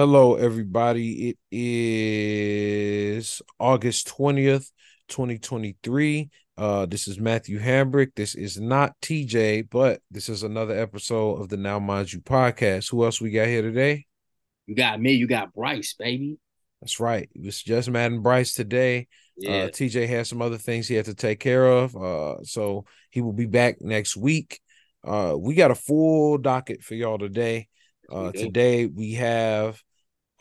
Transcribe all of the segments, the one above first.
Hello, everybody. It is August 20th, 2023. This is Matthew Hambrick. This is not TJ, but this is another episode of the Now Mind You Podcast. Who else we got here today? You got me. You got Bryce, baby. That's right. It's just Matt and Bryce today. Yeah. TJ has some other things he had to take care of, so he will be back next week. We got a full docket for y'all today. Today we have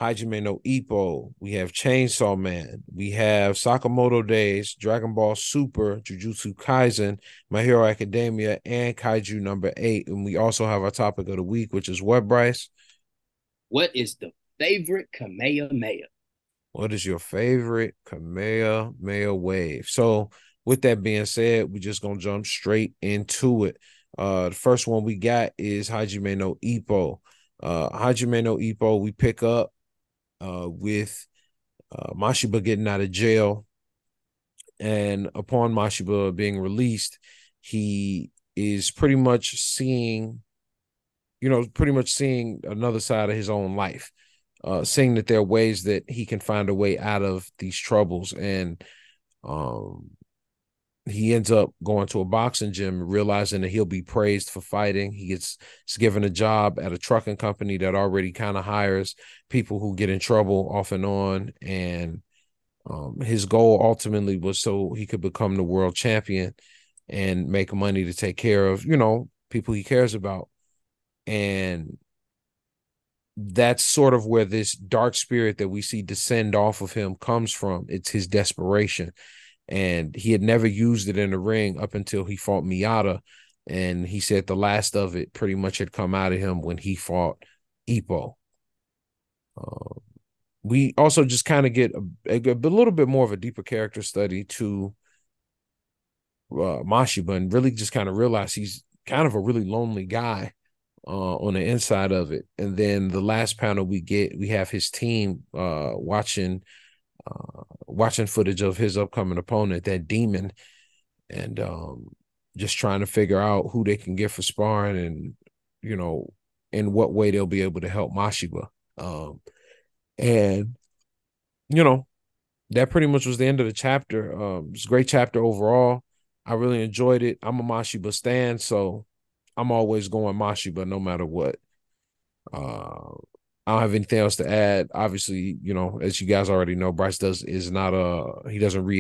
Hajime no Ippo, we have Chainsaw Man, we have Sakamoto Days, Dragon Ball Super, Jujutsu Kaisen, My Hero Academia, and Kaiju Number 8. And we also have our topic of the week, which is what, Bryce? What is the favorite Kamehameha? What is your favorite Kamehameha wave? So with that being said, we're just going to jump straight into it. The first one we got is Hajime no Ippo. Hajime no Ippo, we pick up with Mashiba getting out of jail, and upon Mashiba being released, he is pretty much seeing another side of his own life, seeing that there are ways that he can find a way out of these troubles, and he ends up going to a boxing gym, realizing that he'll be praised for fighting. He gets given a job at a trucking company that already kind of hires people who get in trouble off and on. And his goal ultimately was so he could become the world champion and make money to take care of, people he cares about. And that's sort of where this dark spirit that we see descend off of him comes from. It's his desperation. And he had never used it in the ring up until he fought Miata. And he said the last of it pretty much had come out of him when he fought Ippo. We also just kind of get a little bit more of a deeper character study to Mashiba, and really just kind of realize he's kind of a really lonely guy on the inside of it. And then the last panel we have his team watching footage of his upcoming opponent, that demon, and just trying to figure out who they can get for sparring and, in what way they'll be able to help Mashiba. That pretty much was the end of the chapter. It's a great chapter overall. I really enjoyed it. I'm a Mashiba stan, so I'm always going Mashiba no matter what. I don't have anything else to add. Obviously, as you guys already know, Bryce he doesn't read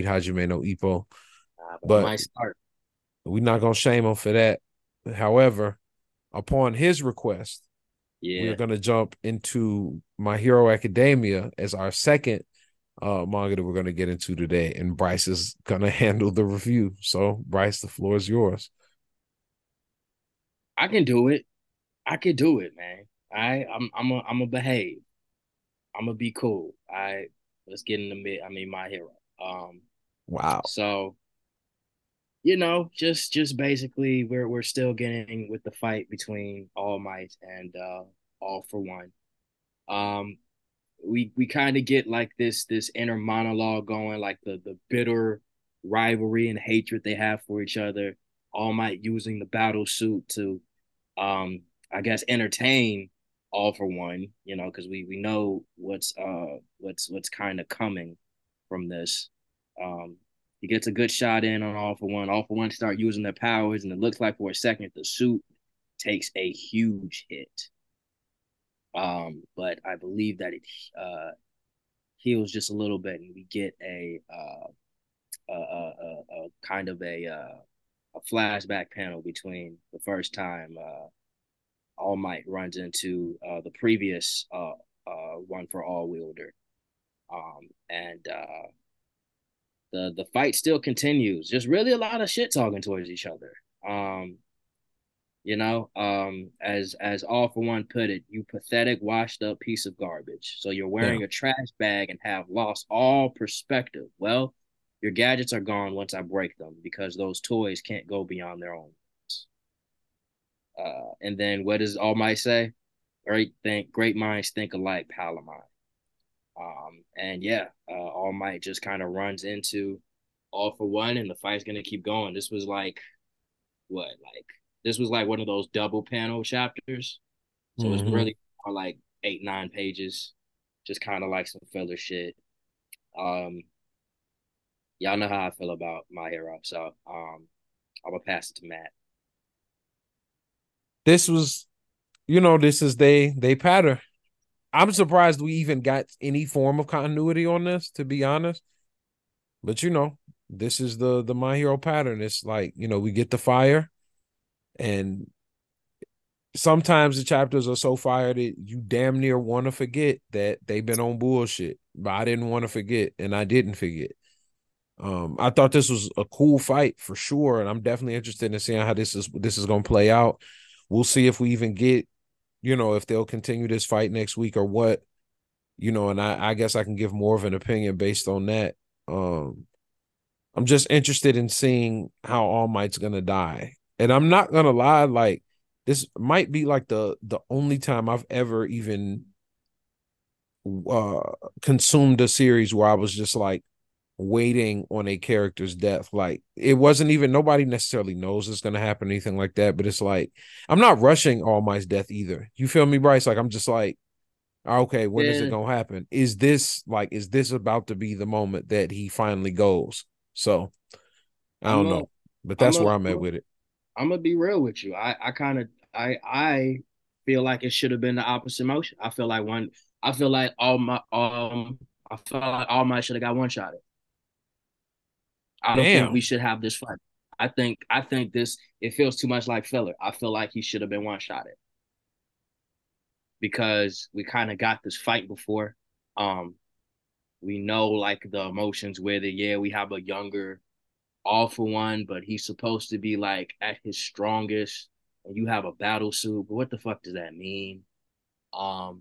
Hajime no Ippo, but we're not going to shame him for that. However, upon his request, we're going to jump into My Hero Academia as our second manga that we're going to get into today. And Bryce is going to handle the review. So Bryce, the floor is yours. I can do it, man. I'm gonna behave. I'm gonna be cool. Let's get in the mid. I mean, My Hero. Wow. So, just basically, we're still getting with the fight between All Might and All For One. We kind of get like this inner monologue going, like the bitter rivalry and hatred they have for each other. All Might using the battle suit to, I guess, entertain All For One, because we know what's kind of coming from this. He gets a good shot in on All For One. All For One start using their powers, and it looks like for a second the suit takes a huge hit. But I believe that it heals just a little bit, and we get a kind of a flashback panel between the first time All Might runs into the previous one for all wielder. And the fight still continues. Just really a lot of shit talking towards each other. As All For One put it, you pathetic, washed up piece of garbage. So you're wearing a trash bag and have lost all perspective. Well, your gadgets are gone once I break them, because those toys can't go beyond their own. And then what does All Might say? Great minds think alike, pal of mine. All Might just kind of runs into All For One, and the fight's gonna keep going. This was like one of those double panel chapters, so it's really like 8-9 pages. just kind of like some filler shit. Y'all know how I feel about My Hero, so I'm going to pass it to Matt. This is they pattern. I'm surprised we even got any form of continuity on this, to be honest. But, this is the My Hero pattern. It's like, we get the fire, and sometimes the chapters are so fire that you damn near want to forget that they've been on bullshit. But I didn't want to forget, and I didn't forget. I thought this was a cool fight for sure, and I'm definitely interested in seeing how this is going to play out. We'll see if we even get, if they'll continue this fight next week or what, and I guess I can give more of an opinion based on that. I'm just interested in seeing how All Might's going to die. And I'm not going to lie, like, this might be like the only time I've ever even consumed a series where I was just like waiting on a character's death. Like, it wasn't even, nobody necessarily knows it's going to happen or anything like that, but it's like, I'm not rushing All Might's death either. You feel me, Bryce? Like, I'm just like, okay, when is it going to happen? Is this about to be the moment that he finally goes? So I don't know, but that's where I'm at with it. I'm going to be real with you. I feel like it should have been the opposite motion. I feel like All Might should have got one shot at. I don't think we should have this fight. I think this, it feels too much like filler. I feel like he should have been one shot at, because we kind of got this fight before. We know like the emotions with it. Yeah, we have a younger All For One, but he's supposed to be like at his strongest. And you have a battle suit, but what the fuck does that mean? I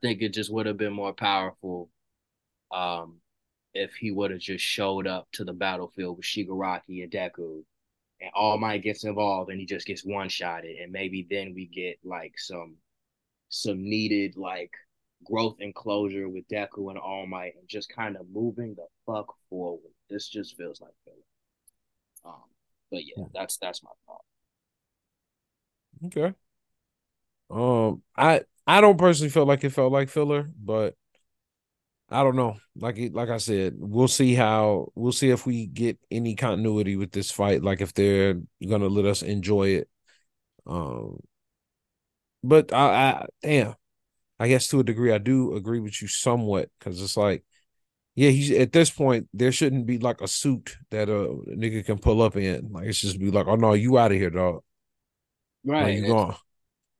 think it just would have been more powerful if he would have just showed up to the battlefield with Shigaraki and Deku, and All Might gets involved and he just gets one-shotted, and maybe then we get like some needed like growth and closure with Deku and All Might, and just kind of moving the fuck forward. This just feels like filler. But yeah, that's my thought. Okay. I don't personally feel like it felt like filler, but I don't know. Like I said, we'll see if we get any continuity with this fight. Like if they're gonna let us enjoy it. But I guess to a degree I do agree with you somewhat, because it's like, yeah, he's at this point there shouldn't be like a suit that a nigga can pull up in. Like it's just be like, oh no, you out of here, dog. Right, you gone.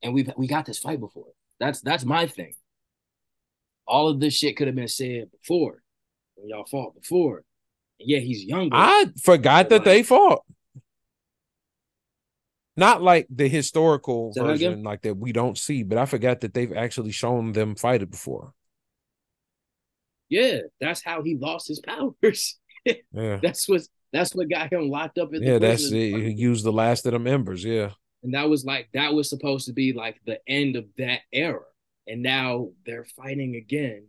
And we got this fight before. That's my thing. All of this shit could have been said before, when y'all fought before. And yeah, he's younger. I forgot that they fought. Not like the historical version, like that we don't see, but I forgot that they've actually shown them fight it before. Yeah, that's how he lost his powers. Yeah, that's what got him locked up in the prison. Yeah, that's it. He used the last of them embers. Yeah. And that was supposed to be like the end of that era. And now they're fighting again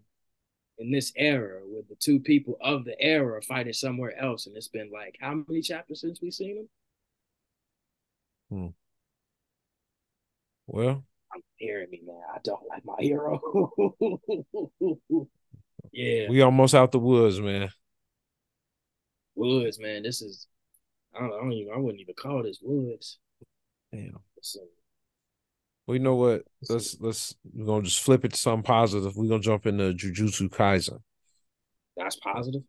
in this era where the two people of the era are fighting somewhere else. And it's been like, how many chapters since we've seen them? Well, I'm hearing me, man. I don't like My Hero. Yeah. We almost out the woods, man. Woods, man. This is, I wouldn't even call this woods. Damn. Well, you know what? We're gonna just flip it to something positive. We're gonna jump into Jujutsu Kaisen. That's positive.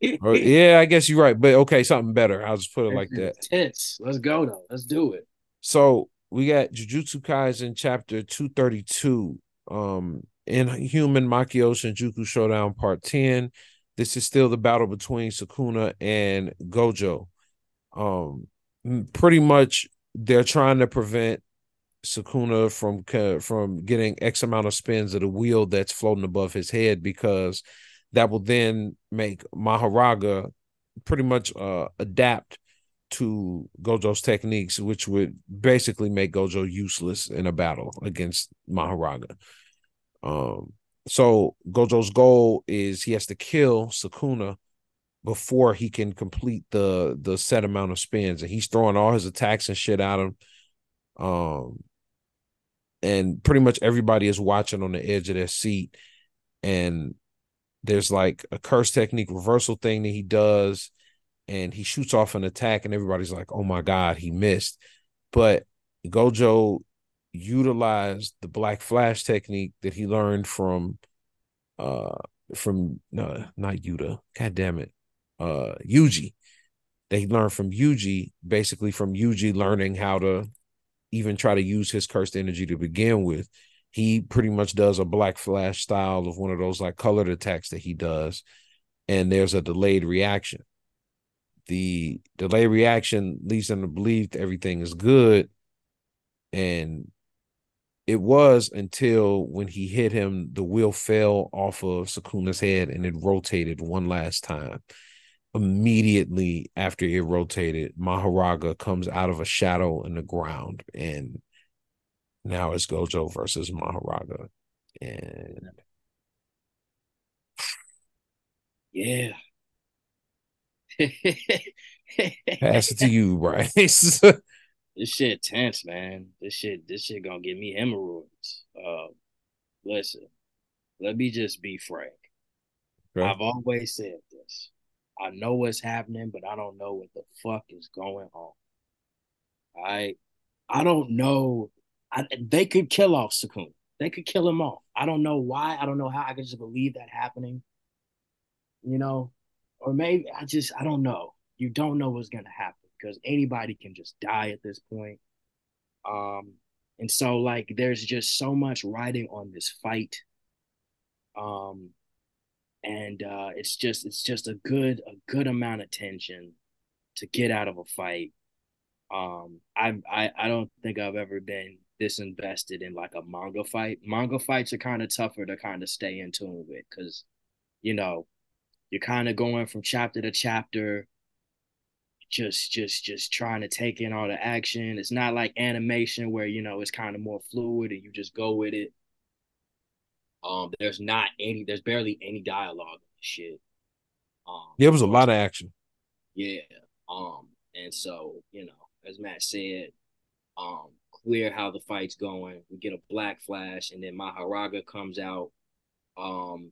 Yeah, I guess you're right. But okay, something better. I'll just put it like that. Tense. Let's go though. Let's do it. So we got Jujutsu Kaisen chapter 232. Inhuman Makio Shinjuku Showdown Part 10. This is still the battle between Sukuna and Gojo. Pretty much they're trying to prevent Sukuna from getting X amount of spins of the wheel that's floating above his head, because that will then make Mahoraga pretty much adapt to Gojo's techniques, which would basically make Gojo useless in a battle against Mahoraga. So Gojo's goal is he has to kill Sukuna before he can complete the set amount of spins, and he's throwing all his attacks and shit at him. And pretty much everybody is watching on the edge of their seat. and there's like a curse technique reversal thing that he does, and he shoots off an attack, and everybody's like, oh my God, he missed. But Gojo utilized the Black Flash technique that he learned Yuji. That he learned from Yuji, basically from Yuji learning how to even try to use his cursed energy to begin with. He pretty much does a Black Flash style of one of those like colored attacks that he does, and there's a delayed reaction. The delayed reaction leads them to believe that everything is good, and it was until when he hit him, the wheel fell off of Sukuna's head and it rotated one last time. Immediately after it rotated, Mahoraga comes out of a shadow in the ground, and now it's Gojo versus Mahoraga. And yeah. Pass it to you, Bryce. This shit tense, man. This shit gonna give me hemorrhoids. Listen, let me just be frank. Right. I've always said this. I know what's happening, but I don't know what the fuck is going on. I don't know. They could kill off Sukuna. They could kill him off. I don't know why. I don't know how. I can just believe that happening. You know? Or maybe I don't know. You don't know what's going to happen because anybody can just die at this point. And so, like, there's just so much riding on this fight. And it's just a good amount of tension to get out of a fight. I don't think I've ever been this invested in like a manga fight. Manga fights are kind of tougher to kind of stay in tune with because, you know, you're kind of going from chapter to chapter, just trying to take in all the action. It's not like animation where, you know, it's kind of more fluid and you just go with it. There's barely any dialogue in this shit. There was a lot of action. Yeah. And so, you know, as Matt said, clear how the fight's going. We get a Black Flash, and then Mahoraga comes out. Uno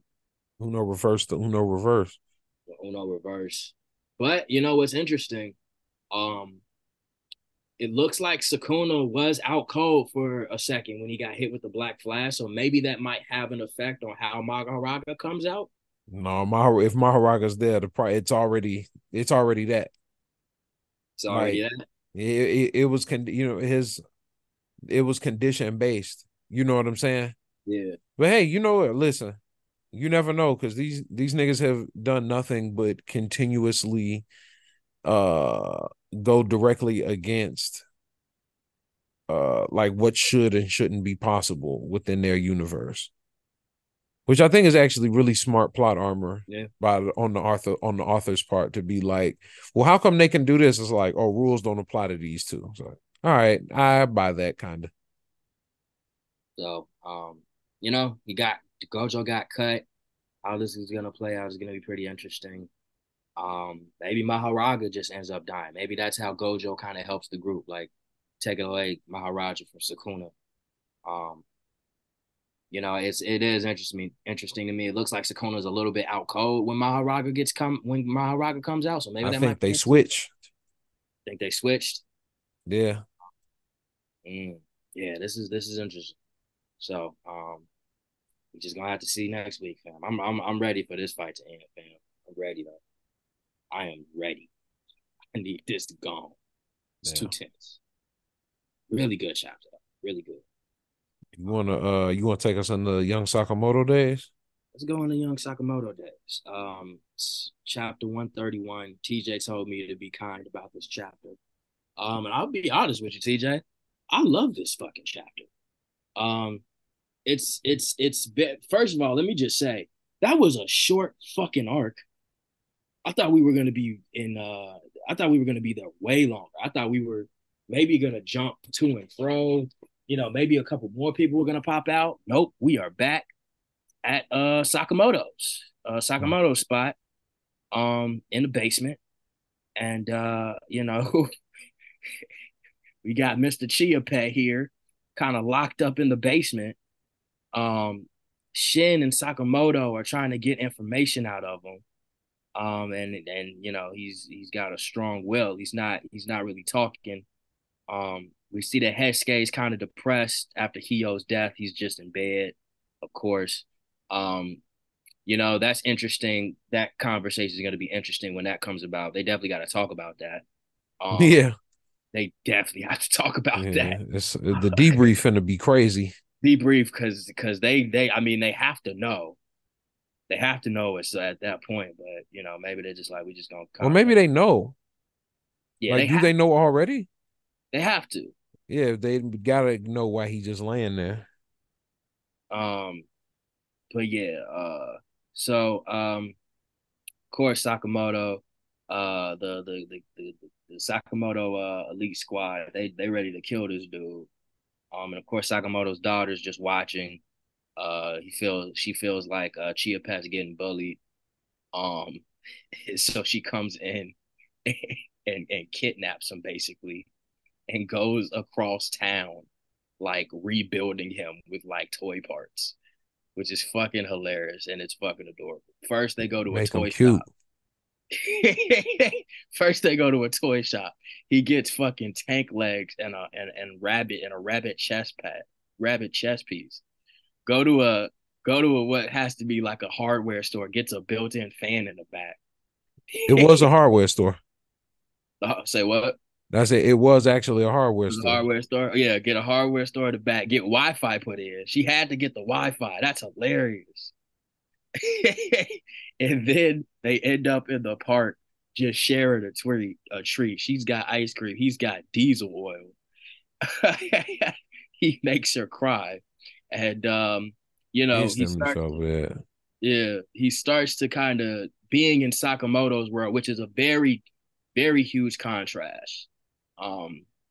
reverse. But you know what's interesting? It looks like Sukuna was out cold for a second when he got hit with the Black Flash, so maybe that might have an effect on how Mahoraga comes out. No, if Mahoraga's there, it's already that. Sorry, like, yeah. It was condition based. You know what I'm saying? Yeah. But hey, you know what? Listen, you never know because these niggas have done nothing but continuously go directly against like what should and shouldn't be possible within their universe, which I think is actually really smart plot armor on the author's part to be like, well, how come they can do this? It's like, oh, rules don't apply to these two. So, all right, I buy that kind of. So, you know, Gojo got cut. How this is gonna play out is gonna be pretty interesting. Maybe Mahoraga just ends up dying. Maybe that's how Gojo kind of helps the group, like taking away Mahoraga from Sukuna. You know, it is interesting to me. It looks like Sukuna's a little bit out cold when Mahoraga comes out. So maybe I think they switched. Yeah. Yeah. This is interesting. So we're just gonna have to see next week, fam. I'm ready for this fight to end, fam. I'm ready though. I am ready. I need this gone. It's too tense. Really good shots, though. Really good. You wanna take us on the Young Sakamoto Days? Let's go on the Young Sakamoto Days. Chapter 131. TJ told me to be kind about this chapter. And I'll be honest with you, TJ. I love this fucking chapter. First of all, let me just say that was a short fucking arc. I thought we were going to be there way longer. I thought we were maybe going to jump to and fro. You know, maybe a couple more people were going to pop out. Nope, we are back at Sakamoto's spot in the basement. And, you know, we got Mr. Chia Pet here kind of locked up in the basement. Shin and Sakamoto are trying to get information out of him. And you know, he's got a strong will. He's not really talking. We see that Hesuke is kind of depressed after Hyo's death. He's just in bed, of course. You know, that's interesting. That conversation is going to be interesting when that comes about. They definitely got to talk about that. Yeah. They definitely have to talk about that. It's, the debrief finna be crazy. Debrief, because they have to know. They have to know it's at that point, but you know, maybe they're just like, we just gonna come. Or maybe they know. Yeah, like, do they know already? They have to. Yeah, they gotta know why he just laying there. But yeah, of course Sakamoto, the Sakamoto elite squad, they ready to kill this dude. And of course Sakamoto's daughter's just watching. She feels like Chia Pet's getting bullied, so she comes in and kidnaps him basically, and goes across town, like rebuilding him with like toy parts, which is fucking hilarious and it's fucking adorable. First they go to a toy shop. He gets fucking tank legs and a rabbit chest piece. Go to a what has to be like a hardware store. Gets a built-in fan in the back. It was a hardware store. Say what? I said it was actually a hardware store. Hardware store. Yeah, get a hardware store in the back. Get Wi-Fi put in. She had to get the Wi-Fi. That's hilarious. And then they end up in the park just sharing a treat. She's got ice cream. He's got diesel oil. He makes her cry. And you know, he starts to kind of being in Sakamoto's world, which is a very, very huge contrast.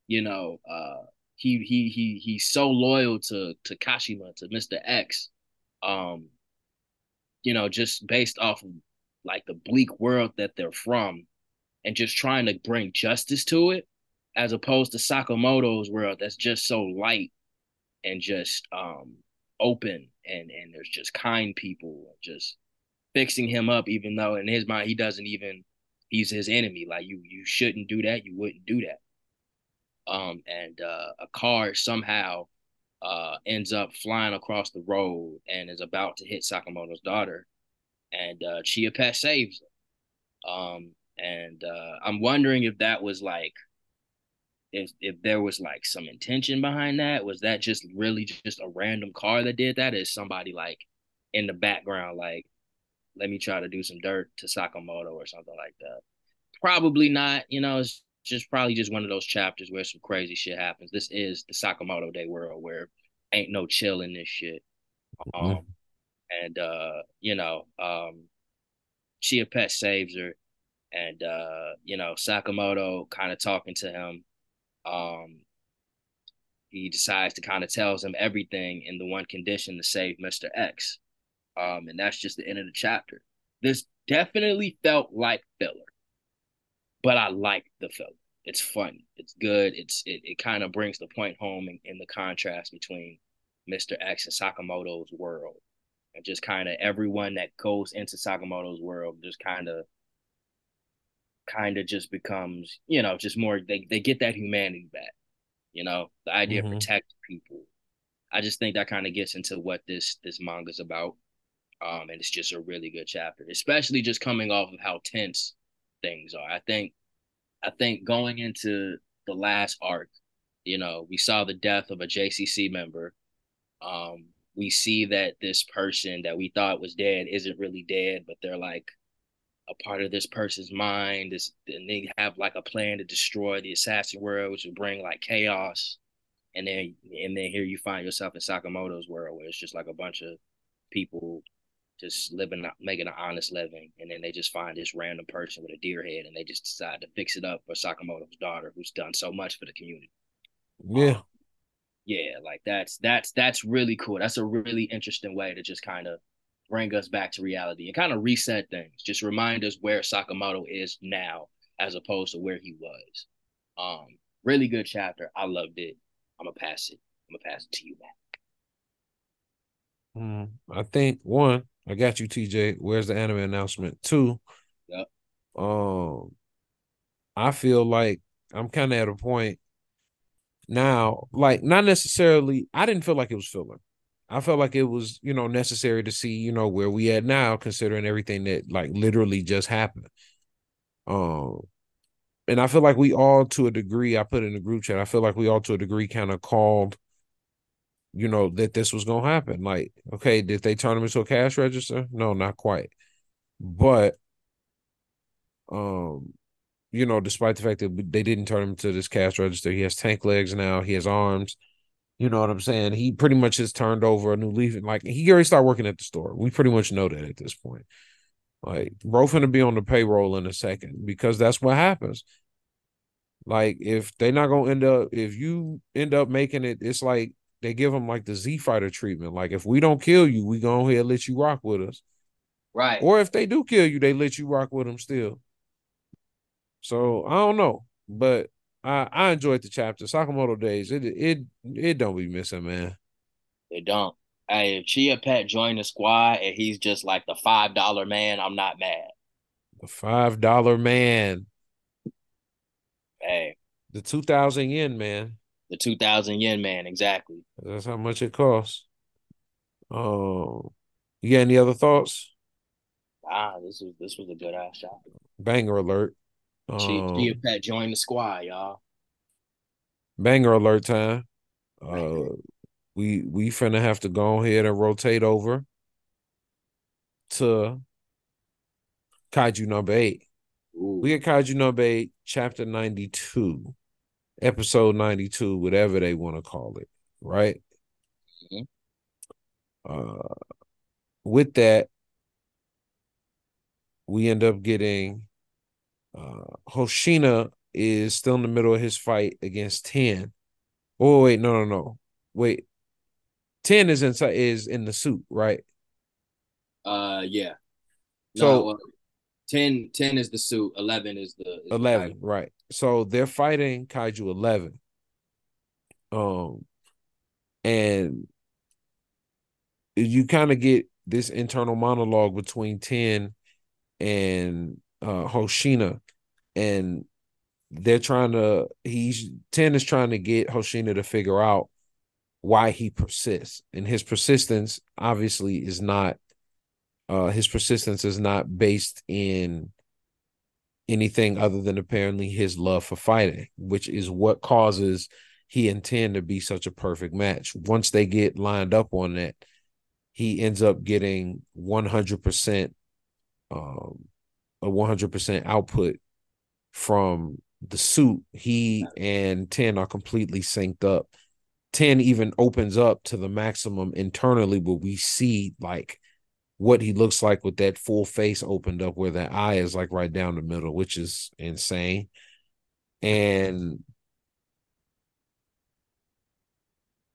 You know, he's so loyal to Kashima, to Mr. X. You know, just based off of like the bleak world that they're from, and just trying to bring justice to it, as opposed to Sakamoto's world that's just so light. And just open, and there's just kind people just fixing him up, even though in his mind he's his enemy. Like you shouldn't do that, you wouldn't do that. And a car somehow ends up flying across the road and is about to hit Sakamoto's daughter, and Chia Pet saves her. And I'm wondering if that was like. If there was like some intention behind that, was that just really just a random car that did that? Is somebody like in the background like, let me try to do some dirt to Sakamoto or something like that? Probably not. You know, it's just probably just one of those chapters where some crazy shit happens. This is the Sakamoto Day world where ain't no chill in this shit. Chia Pet saves her, and you know, Sakamoto kind of talking to him. He decides to kind of tells him everything in the one condition to save Mr. X. And that's just the end of the chapter. This definitely felt like filler, but I like the filler. It's fun. It's good. It kind of brings the point home in the contrast between Mr. X and Sakamoto's world, and just kind of everyone that goes into Sakamoto's world just kind of just becomes, you know, just more, they get that humanity back, you know, the idea of protecting people. I just think that kind of gets into what this manga is about. And it's just a really good chapter, especially just coming off of how tense things are. I think going into the last arc, you know, we saw the death of a JCC member. We see that this person that we thought was dead isn't really dead, but they're like a part of this person's mind, and they have like a plan to destroy the assassin world, which would bring like chaos. And then here you find yourself in Sakamoto's world, where it's just like a bunch of people just living, making an honest living. And then they just find this random person with a deer head, and they just decide to fix it up for Sakamoto's daughter, who's done so much for the community. Yeah. Like that's really cool. That's a really interesting way to just kind of bring us back to reality and kind of reset things. Just remind us where Sakamoto is now as opposed to where he was. Really good chapter. I loved it. I'm going to pass it to you, Matt. I think one, I got you, TJ. Where's the anime announcement? Two, yeah. I feel like I'm kind of at a point now, like not necessarily. I didn't feel like it was filler. I felt like it was, you know, necessary to see, you know, where we at now, considering everything that like literally just happened. And I feel like we all, to a degree, I put in the group chat, I feel like we all, to a degree, kind of called, you know, that this was going to happen. Like, okay, did they turn him into a cash register? No, not quite. But, you know, despite the fact that they didn't turn him into this cash register, he has tank legs now, he has arms. You know what I'm saying? He pretty much has turned over a new leaf. And like, he already started working at the store. We pretty much know that at this point. Like, bro finna be on the payroll in a second, because that's what happens. Like, if they're not going to end up, if you end up making it, it's like they give him like the Z Fighter treatment. Like, if we don't kill you, we go ahead and let you rock with us. Right. Or if they do kill you, they let you rock with them still. So, I don't know. But I enjoyed the chapter. Sakamoto Days, it don't be missing, man. It don't. Hey, if Chia Pet joined the squad and he's just like the $5 man, I'm not mad. The $5 man. Hey. The 2,000 yen man. The 2,000 yen man, exactly. That's how much it costs. Oh, you got any other thoughts? Ah, this was a good ass shot. Banger alert. Chia Pet joined the squad, y'all. Banger alert time. We finna have to go ahead and rotate over to Kaiju Number 8. Ooh. We at Kaiju Number 8, Chapter 92, Episode 92, whatever they want to call it, right? Mm-hmm. With that, we end up getting... Hoshina is still in the middle of his fight against 10. Oh wait, no. Wait. 10 is inside, is in the suit, right? Yeah. So no, 10 is the suit, 11 is the 11, right. So they're fighting Kaiju 11. And you kind of get this internal monologue between 10 and Hoshina, and they're trying to, 10 is trying to get Hoshina to figure out why he persists, and his persistence obviously is not based in anything other than apparently his love for fighting, which is what causes he and 10 to be such a perfect match. Once they get lined up on that, he ends up getting 100% a 100% output from the suit. He and 10 are completely synced up. 10 even opens up to the maximum internally, where we see like what he looks like with that full face opened up, where that eye is like right down the middle, which is insane. And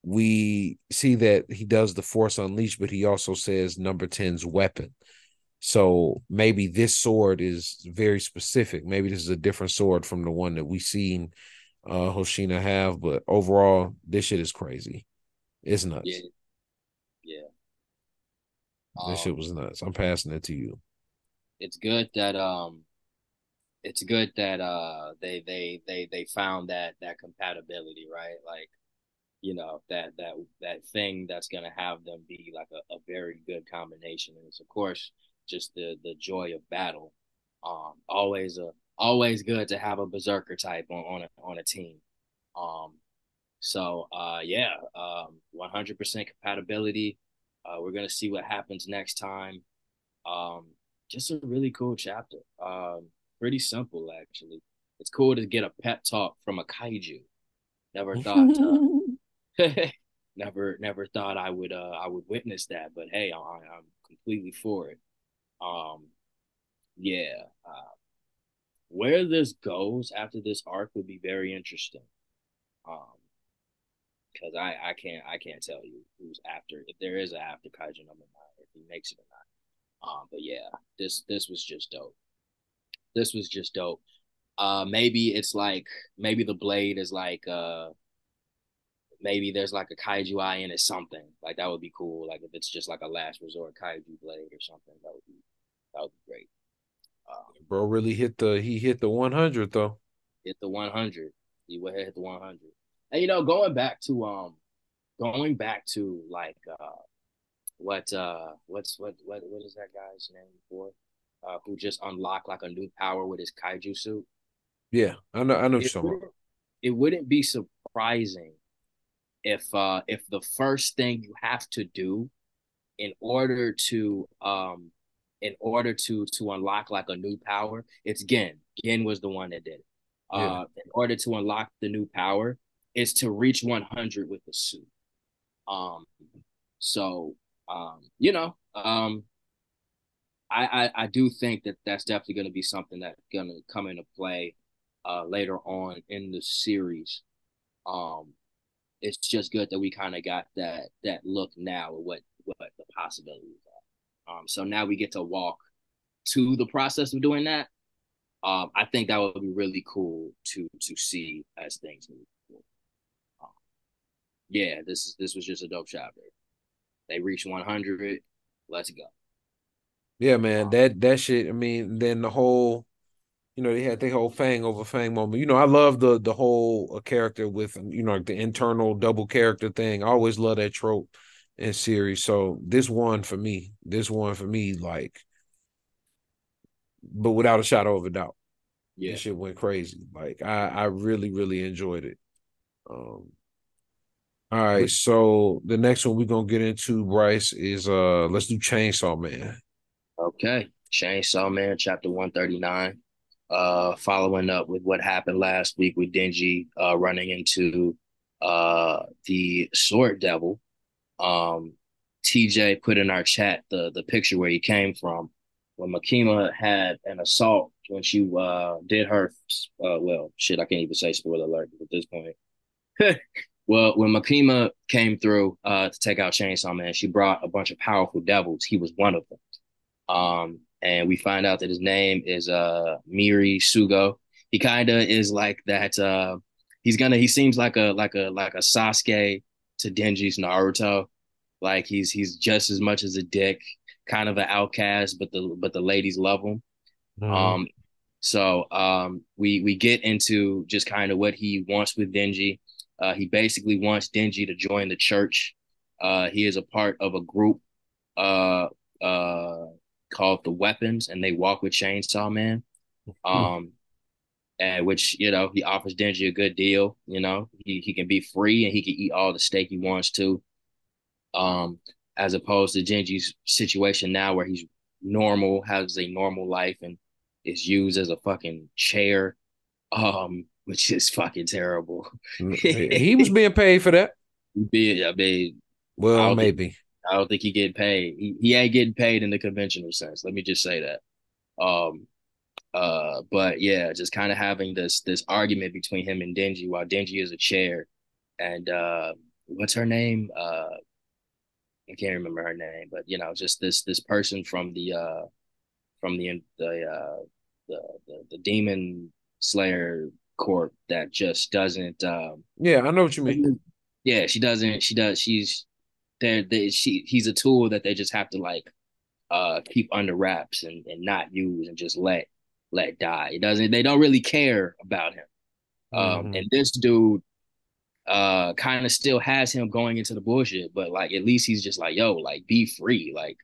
we see that he does the Force Unleashed, but he also says number 10's weapon. So maybe this sword is very specific. Maybe this is a different sword from the one that we seen Hoshina have. But overall, this shit is crazy. It's nuts. Yeah. This shit was nuts. I'm passing it to you. It's good that they found that compatibility, right? Like, you know, that thing that's gonna have them be like a very good combination. And it's, of course, just the joy of battle. Always good to have a berserker type on a team. So 100% compatibility. We're gonna see what happens next time. Just a really cool chapter. Pretty simple actually. It's cool to get a pep talk from a kaiju. Never thought. Never thought I would witness that, but hey, I'm completely for it. Where this goes after this arc would be very interesting, because I can't tell you who's after, if there is an after Kaiju Number 9, if he makes it or not. This was just dope. Maybe the blade is like maybe there's like a kaiju eye in it, something like that would be cool. Like if it's just like a last resort kaiju blade or something, that would be great. Bro really hit the 100 though. Hit the 100. He went ahead hit the 100. And you know, going back to like what is that guy's name for? Who just unlocked like a new power with his kaiju suit? Yeah, I know someone. It wouldn't be surprising if the first thing you have to do in order to unlock like a new power, it's Gen. Gen was the one that did it. Yeah. In order to unlock the new power is to reach 100 with the suit. I do think that that's definitely going to be something that's going to come into play later on in the series. It's just good that we kind of got that look now at what the possibilities are. So now we get to walk to the process of doing that. I think that would be really cool to see as things move forward. Yeah, this was just a dope shot. Baby. They reached 100. Let's go. Yeah, man, that shit. I mean, then the whole, they had the whole Fang over Fang moment. I love the whole character with the internal double character thing. I always love that trope in series. So this one for me, like. But without a shadow of a doubt, yeah, this shit went crazy. Like I really, really enjoyed it. All right, so the next one we're gonna get into, Bryce, is let's do Chainsaw Man. Okay, Chainsaw Man, chapter 139. Following up with what happened last week with Denji running into the Sword Devil. TJ put in our chat the picture where he came from. When Makima had an assault, when she did her, I can't even say spoiler alert at this point. Well, when Makima came through to take out Chainsaw Man, she brought a bunch of powerful devils. He was one of them. And we find out that his name is Miri Sugo. He kind of is like that. He seems like a Sasuke to Denji's Naruto. Like he's just as much as a dick. Kind of an outcast, but the ladies love him. Mm-hmm. We get into just kind of what he wants with Denji. He basically wants Denji to join the church. He is a part of a group called the Weapons, and they walk with Chainsaw Man. Mm-hmm. And which he offers Denji a good deal. He can be free and he can eat all the steak he wants to. As opposed to Denji's situation now where he's normal, has a normal life, and is used as a fucking chair, which is fucking terrible. He was being paid for that. I don't think he getting paid. He ain't getting paid in the conventional sense. Let me just say that. But yeah, just kind of having this argument between him and Denji while Denji is a chair. And what's her name? I can't remember her name, but just this person from the Demon Slayer Corp that just doesn't. Yeah, I know what you mean. Yeah, she doesn't. She does. She's there. He's a tool that they just have to like keep under wraps and not use and just let die. It doesn't. They don't really care about him. Mm-hmm. And this dude. Kind of still has him going into the bullshit, but like at least he's just like, yo, like be free, like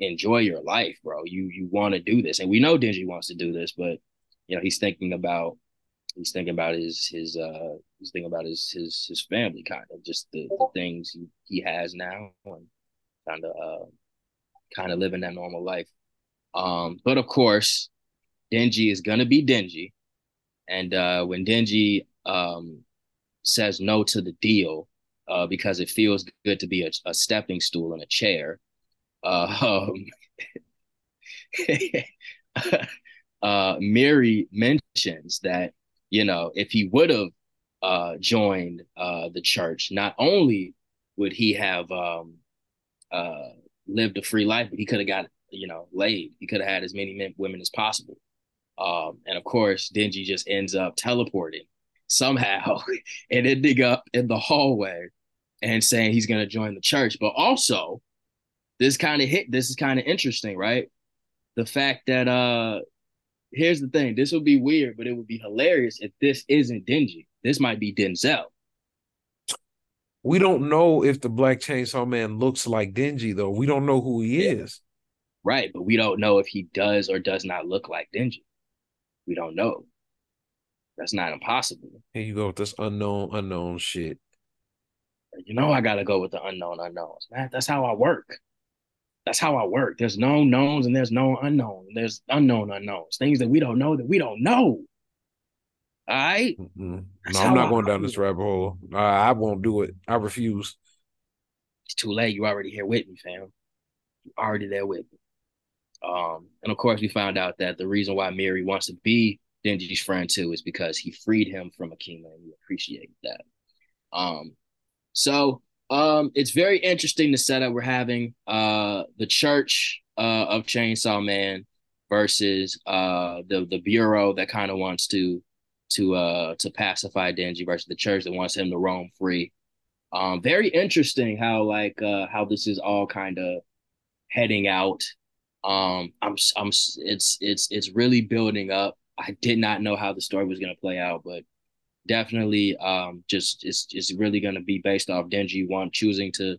enjoy your life, bro. You want to do this, and we know Denji wants to do this, but he's thinking about his family, kind of just the things he has now, and kind of living that normal life. But of course, Denji is gonna be Denji, and when Denji says no to the deal because it feels good to be a stepping stool and a chair. Mary mentions that, if he would have joined the church, not only would he have lived a free life, but he could have got, laid. He could have had as many women as possible. And of course, Denji just ends up teleporting somehow and ending up in the hallway and saying he's going to join the church. But also, this is kind of interesting, right? The fact that here's the thing. This would be weird, but it would be hilarious if this isn't Denji. This might be Denzel. We don't know if the Black Chainsaw Man looks like Denji, though. We don't know who he is. Right, but we don't know if he does or does not look like Denji. We don't know. That's not impossible. Here you go with this unknown shit. You know I gotta go with the unknown unknowns, man. That's how I work. There's known knowns and there's known unknowns. There's unknown unknowns. Things that we don't know that we don't know. All right? Mm-hmm. No, I'm not going down this rabbit hole. I won't do it. I refuse. It's too late. You already here with me, fam. You already there with me. And of course, we found out that the reason why Miri wants to be Denji's friend too is because he freed him from Akima, and we appreciate that. It's very interesting the setup we're having. The Church of Chainsaw Man versus the Bureau that kind of wants to pacify Denji versus the Church that wants him to roam free. Very interesting how this is all kind of heading out. It's really building up. I did not know how the story was going to play out, but definitely it's really going to be based off Denji choosing to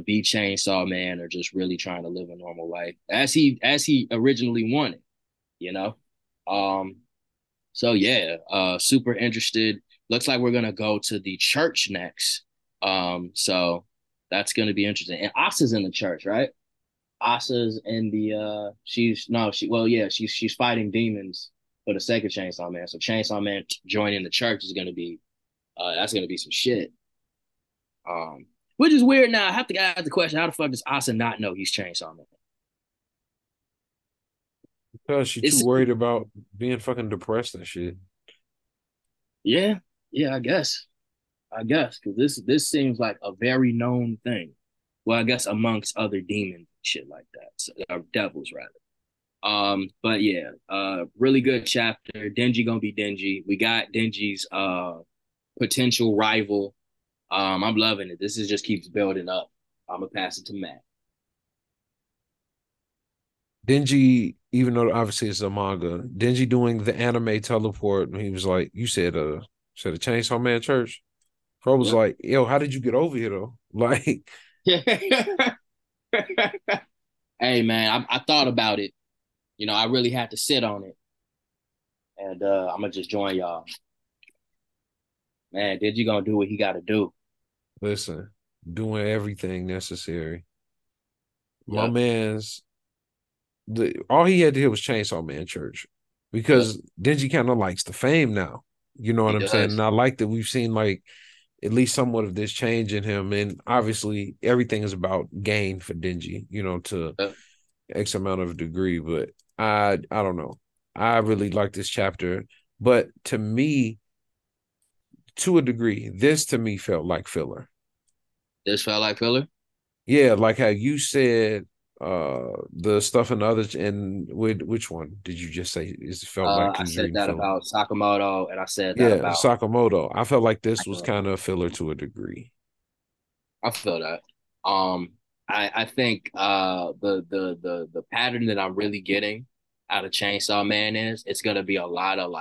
be Chainsaw Man or just really trying to live a normal life as he originally wanted, you know? Super interested. Looks like we're going to go to the church next. So that's going to be interesting. And Asa's in the church, right? Asa's in the she's fighting demons for the sake of Chainsaw Man. So Chainsaw Man joining the church is gonna be that's gonna be some shit. Which is weird. Now I have to question, how the fuck does Asa not know he's Chainsaw Man? Because she's too worried about being fucking depressed and shit. Yeah, I guess because this seems like a very known thing. Well, I guess amongst other demons. Shit like that, or devils rather. Really good chapter. Denji gonna be Denji. We got Denji's potential rival. I'm loving it. This is just keeps building up. I'm gonna pass it to Matt. Denji, even though obviously it's a manga, Denji doing the anime teleport, and he was like, "You said a Chainsaw Man church." Pro was like, "Yo, how did you get over here though?" Like, yeah. Hey man, I thought about it. You know, I really had to sit on it. And I'm gonna just join y'all. Man, Denji gonna do what he gotta do. Listen, doing everything necessary. My man's all he had to hear was Chainsaw Man Church. Because Denji kind of likes the fame now. You know what I'm saying? And I like that we've seen at least somewhat of this change in him. And obviously everything is about gain for Denji, you know, to X amount of degree. But I don't know. I really like this chapter. But to me, to a degree, this to me felt like filler. This felt like filler? Yeah, like how you said the stuff in the others. And which one did you just say? It felt like I said that about Sakamoto, and I said that about Sakamoto. I felt like this was kind of a filler to a degree. I feel that. I think the pattern that I'm really getting out of Chainsaw Man is it's gonna be a lot of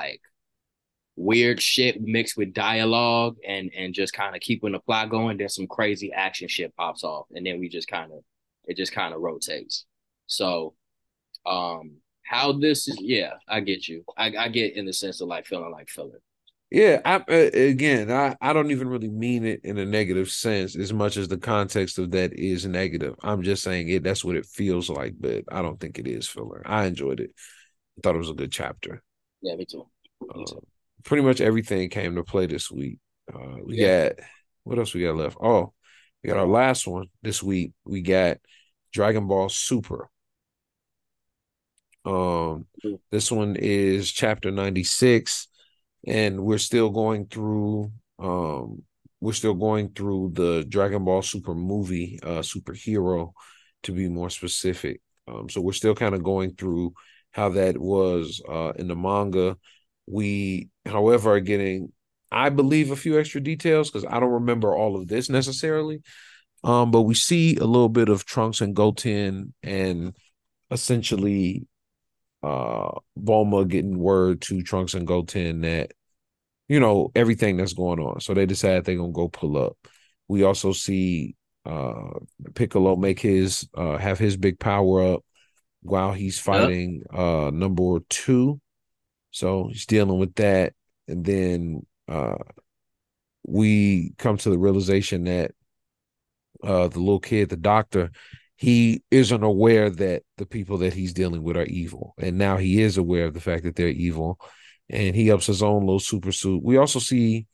weird shit mixed with dialogue and just kind of keeping the plot going. Then some crazy action shit pops off, and then we just kind of. It just kind of rotates. So how this is, I get you. I get in the sense of feeling like filler. Yeah, I don't even really mean it in a negative sense as much as the context of that is negative. I'm just saying that's what it feels like, but I don't think it is filler. I enjoyed it. I thought it was a good chapter. Yeah, me too. Pretty much everything came to play this week. We got, what else we got left? Oh, we got our last one this week. We got Dragon Ball Super. This one is chapter 96, and we're still going through the Dragon Ball Super movie, Superhero, to be more specific. So we're still kind of going through how that was in the manga. We, however, are getting I believe, a few extra details because I don't remember all of this necessarily. But we see a little bit of Trunks and Goten and essentially Bulma getting word to Trunks and Goten that, you know, everything that's going on. So they decide they're going to go pull up. We also see Piccolo make his have his big power up while he's fighting number 2. So he's dealing with that. And then we come to the realization that the little kid, the doctor, he isn't aware that the people that he's dealing with are evil. And now he is aware of the fact that they're evil. And he ups his own little super suit. We also see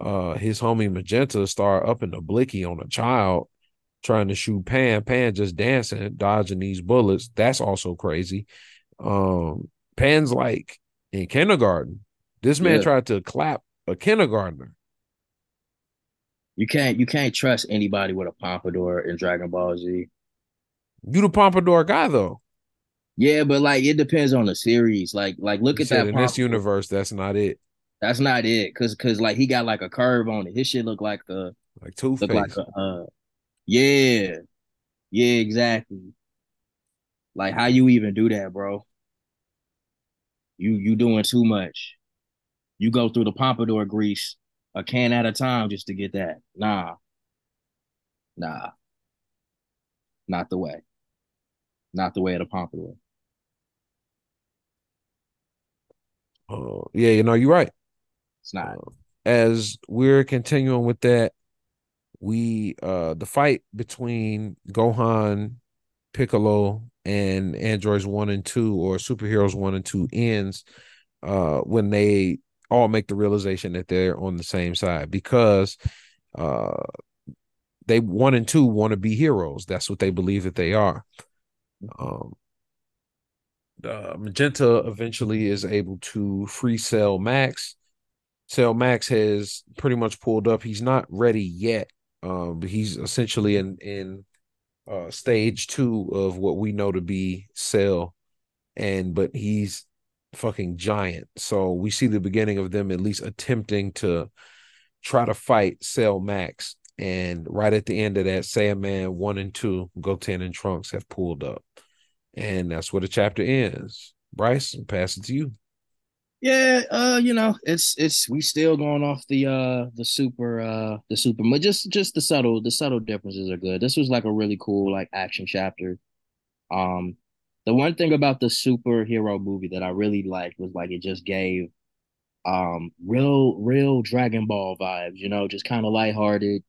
his homie Magenta start upping the blicky on a child trying to shoot Pan. Pan just dancing, dodging these bullets. That's also crazy. Pan's like in kindergarten. This man tried to clap a kindergartner. You can't trust anybody with a pompadour in Dragon Ball Z. You the pompadour guy though. Yeah, but like it depends on the series. Like look at that. In this universe, that's not it. That's not it. Cause like he got like a curve on it. His shit look like a Two-Face. Yeah, exactly. Like how you even do that, bro? You doing too much. You go through the pompadour grease a can at a time just to get that. Nah. Not the way. Not the way of the pompadour. Yeah, you know, you're right. It's not. As we're continuing with that, we the fight between Gohan, Piccolo, and Androids 1 and 2 or Superheroes 1 and 2 ends when they all make the realization that they're on the same side because they 1 and 2 want to be heroes. That's what they believe that they are. Magenta eventually is able to free Cell Max. Cell Max has pretty much pulled up. He's not ready yet, but he's essentially in stage 2 of what we know to be Cell, but he's fucking giant. So we see the beginning of them at least attempting to try to fight Cell Max. And right at the end of that, Sandman 1 and 2, Goten and Trunks have pulled up. And that's where the chapter ends. Bryce, I'm passing to you. Yeah, you know, it's we still going off the super, but just the subtle differences are good. This was like a really cool like action chapter. The one thing about the superhero movie that I really liked was like it just gave real Dragon Ball vibes, you know, just kind of lighthearted,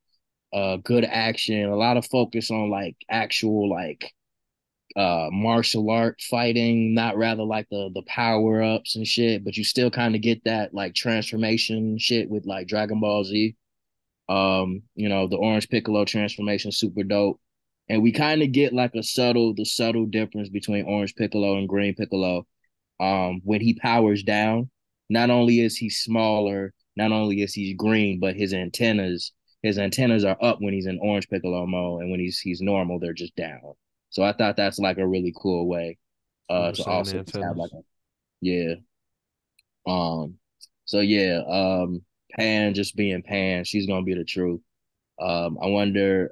good action, a lot of focus on like actual like martial art fighting, not rather like the power-ups and shit, but you still kind of get that like transformation shit with like Dragon Ball Z. You know, the Orange Piccolo transformation, super dope. And we kind of get like the subtle difference between Orange Piccolo and Green Piccolo. When he powers down, not only is he smaller, not only is he green, but his antennas are up when he's in Orange Piccolo mode, and when he's normal, they're just down. So I thought that's like a really cool way to also have like Pan just being Pan, she's gonna be the truth. I wonder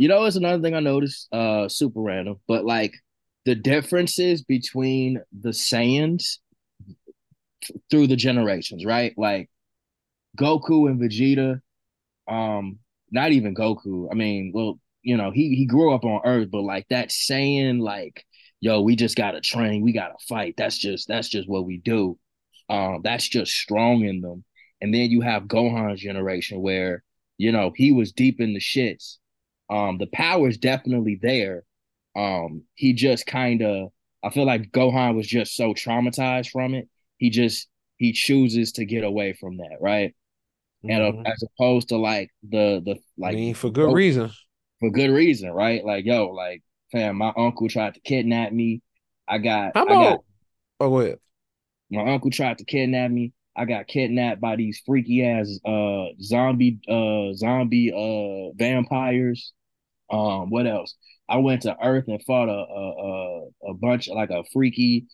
you know, it's another thing I noticed, super random, but like the differences between the Saiyans through the generations, right? Like Goku and Vegeta, not even Goku. I mean, well, you know, he grew up on Earth, but like that Saiyan, like, yo, we just gotta train, we gotta fight. That's just what we do. That's just strong in them. And then you have Gohan's generation where, you know, he was deep in the shits. The power is definitely there. He just kind of, I feel like Gohan was just so traumatized from it. He chooses to get away from that, right? Mm-hmm. And as opposed to like I mean, for good reason. For good reason, right? Like, yo, like, fam, my uncle tried to kidnap me. My uncle tried to kidnap me. I got kidnapped by these freaky ass zombie vampires. What else? I went to Earth and fought a bunch of like a freaky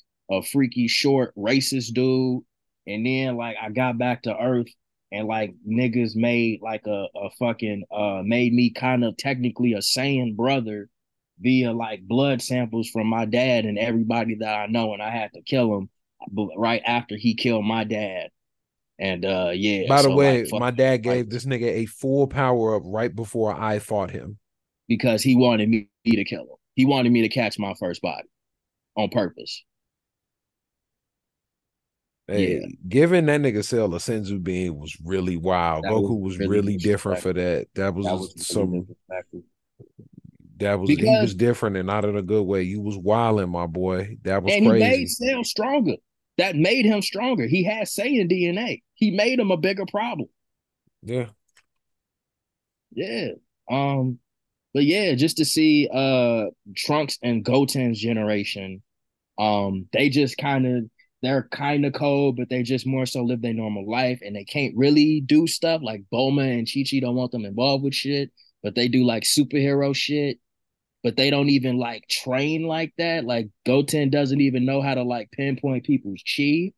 short racist dude, and then like I got back to Earth and like niggas made like a fucking made me kind of technically a Saiyan brother via like blood samples from my dad and everybody that I know, and I had to kill him right after he killed my dad. And yeah. By the way, my dad gave this nigga a full power up right before I fought him because he wanted me to kill him. He wanted me to catch my first body on purpose. Hey, yeah. Giving that nigga Cell a Senzu being was really wild. That Goku was really different for that. That was he was different and not in a good way. You was wilding, my boy. That was and crazy. And he made Cell stronger. That made him stronger. He had Saiyan DNA. He made him a bigger problem. Yeah. Yeah. But yeah, just to see Trunks and Goten's generation, they just kind of, they're kind of cold, but they just more so live their normal life, and they can't really do stuff like Bulma and Chi-Chi don't want them involved with shit, but they do like superhero shit, but they don't even like train like that. Like Goten doesn't even know how to like pinpoint people's chi.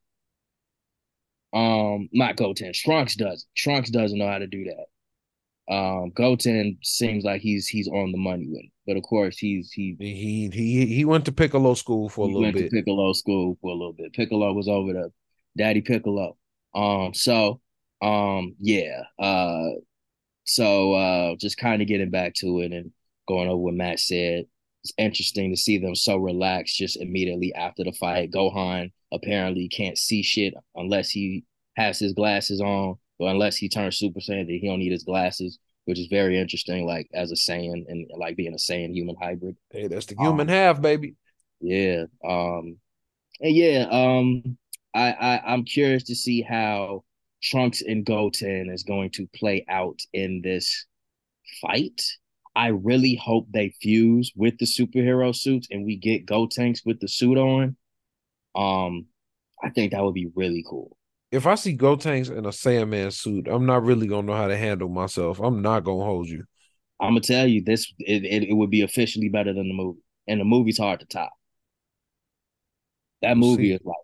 Not Goten. Trunks doesn't. Trunks doesn't know how to do that. Goten seems like he's on the money with it. But of course, he went to Piccolo school for a little bit. He went to Piccolo school for a little bit. Piccolo was over to Daddy Piccolo. Just kind of getting back to it and going over what Matt said. It's interesting to see them so relaxed just immediately after the fight. Gohan apparently can't see shit unless he has his glasses on, or unless he turns Super Saiyan, that he don't need his glasses. Which is very interesting, like as a Saiyan and like being a Saiyan human hybrid. Hey, that's the human half, baby. Yeah. I'm curious to see how Trunks and Goten is going to play out in this fight. I really hope they fuse with the superhero suits and we get Gotenks with the suit on. I think that would be really cool. If I see Gotenks in a Sandman suit, I'm not really going to know how to handle myself. I'm not going to hold you. I'm going to tell you, this it would be officially better than the movie. And the movie's hard to top. That movie is like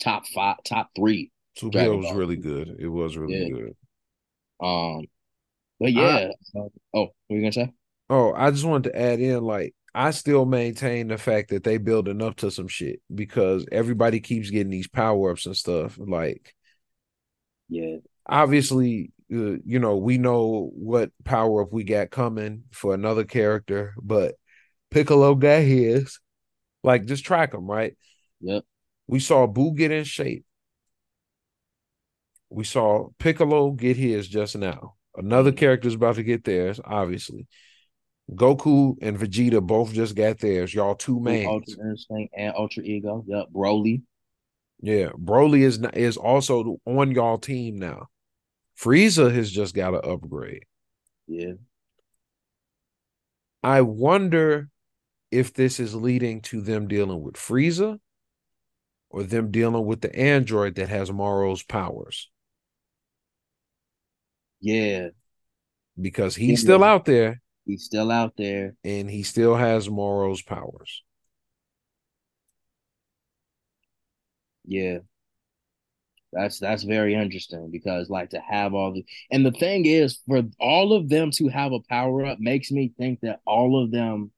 top 5, top 3. It was really good. It was really good. But yeah. What were you going to say? Oh, I just wanted to add in, like, I still maintain the fact that they building up to some shit because everybody keeps getting these power-ups and stuff. Like, yeah, obviously, we know what power-up we got coming for another character, but Piccolo got his. Like, just track him, right? Yep. We saw Boo get in shape. We saw Piccolo get his just now. Another character's about to get theirs, obviously. Goku and Vegeta both just got theirs. Y'all two mains. Ultra Instinct and Ultra Ego. Yep, Broly. Yeah, Broly is also on y'all team now. Frieza has just got an upgrade. Yeah. I wonder if this is leading to them dealing with Frieza or them dealing with the android that has Maro's powers. Yeah. Because he's still out there. He's still out there. And he still has Moro's powers. Yeah. That's very interesting because like to have all the... And the thing is, for all of them to have a power-up makes me think that all of them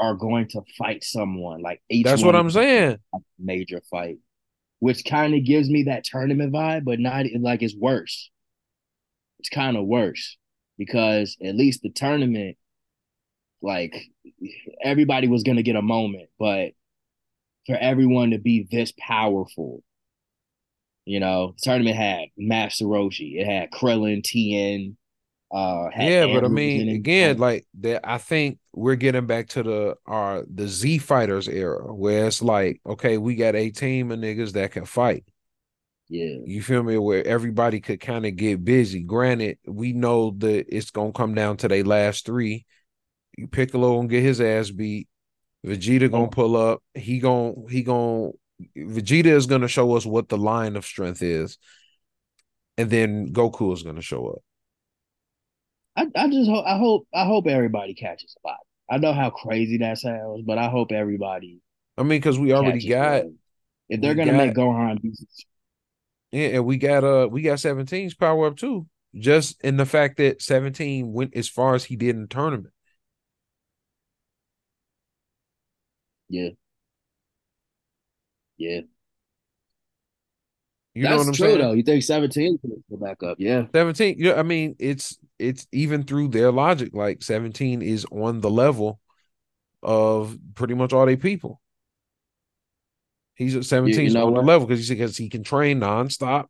are going to fight someone. Like each that's one what I'm saying. Major fight. Which kind of gives me that tournament vibe, but not like it's worse. It's kind of worse. Because at least the tournament, like, everybody was going to get a moment. But for everyone to be this powerful, the tournament had Master Roshi. It had Krillin, TN. Andrew, but I mean, again, like, that. I think we're getting back to the Z Fighters era, where it's like, okay, we got a team of niggas that can fight. Yeah, you feel me? Where everybody could kind of get busy. Granted, we know that it's gonna come down to their last three. Piccolo gonna get his ass beat. Vegeta gonna pull up. Vegeta is gonna show us what the line of strength is, and then Goku is gonna show up. I hope everybody catches a body. I know how crazy that sounds, but I hope everybody. I mean, because we already got. If they're gonna make Gohan. Yeah, and we got 17's power up too, just in the fact that 17 went as far as he did in the tournament. Yeah. You That's know what I'm true, saying? Though. You think 17 can go back up? Yeah, 17. You know, I mean, it's even through their logic, like 17 is on the level of pretty much all they people. He's at 17 is on the level because he can train nonstop.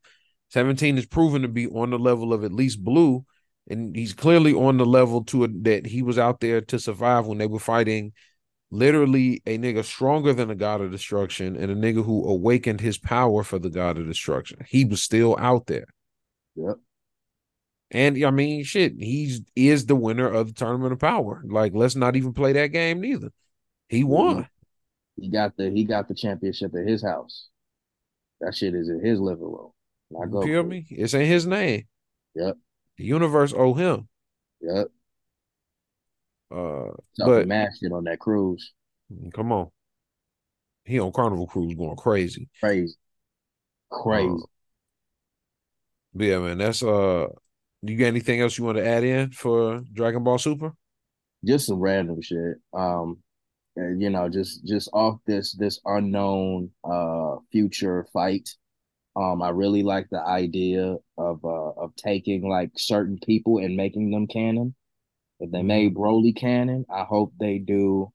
17 is proven to be on the level of at least Blue, and he's clearly on the level to that he was out there to survive when they were fighting. Literally a nigga stronger than the God of Destruction and a nigga who awakened his power for the God of Destruction. He was still out there. Yep. And I mean, shit, he is the winner of the Tournament of Power. Like, let's not even play that game neither. He won. He got the championship at his house. That shit is in his living room. You feel me? It's in his name. Yep. The universe owe him. Yep. But mad shit on that cruise. Come on, he on Carnival Cruise going crazy. But yeah, man, that's you got anything else you want to add in for Dragon Ball Super? Just some random shit. You know, just off this unknown future fight. I really like the idea of taking like certain people and making them canon. If they made Broly canon, I hope they do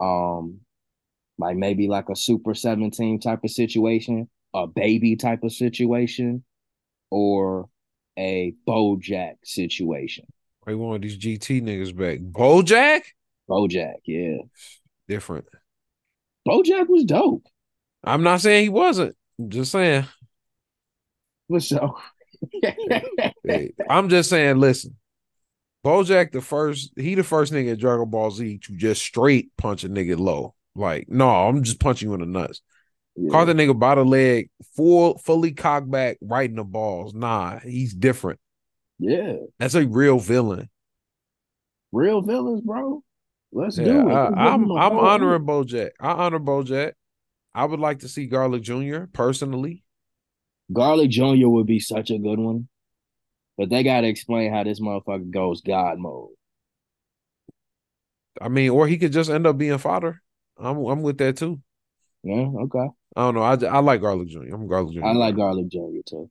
like maybe like a Super 17 type of situation, a baby type of situation, or a Bojack situation. They want these GT niggas back. Bojack? Bojack, yeah. Different. Bojack was dope. I'm not saying he wasn't. I'm just saying. For sure. I'm just saying, listen. Bojack, the first nigga at Dragon Ball Z to just straight punch a nigga low. Like, no, I'm just punching you in the nuts. Yeah. Caught the nigga by the leg, fully cocked back, right in the balls. Nah, he's different. Yeah. That's a real villain. Real villains, bro. Let's do it. I'm honoring Bojack. I honor Bojack. I would like to see Garlic Jr. personally. Garlic Jr. would be such a good one. But they gotta explain how this motherfucker goes God mode. I mean, or he could just end up being fodder. I'm with that too. Yeah, okay. I don't know. I like Garlic Jr. I'm Garlic Jr. I like Garlic Jr. too.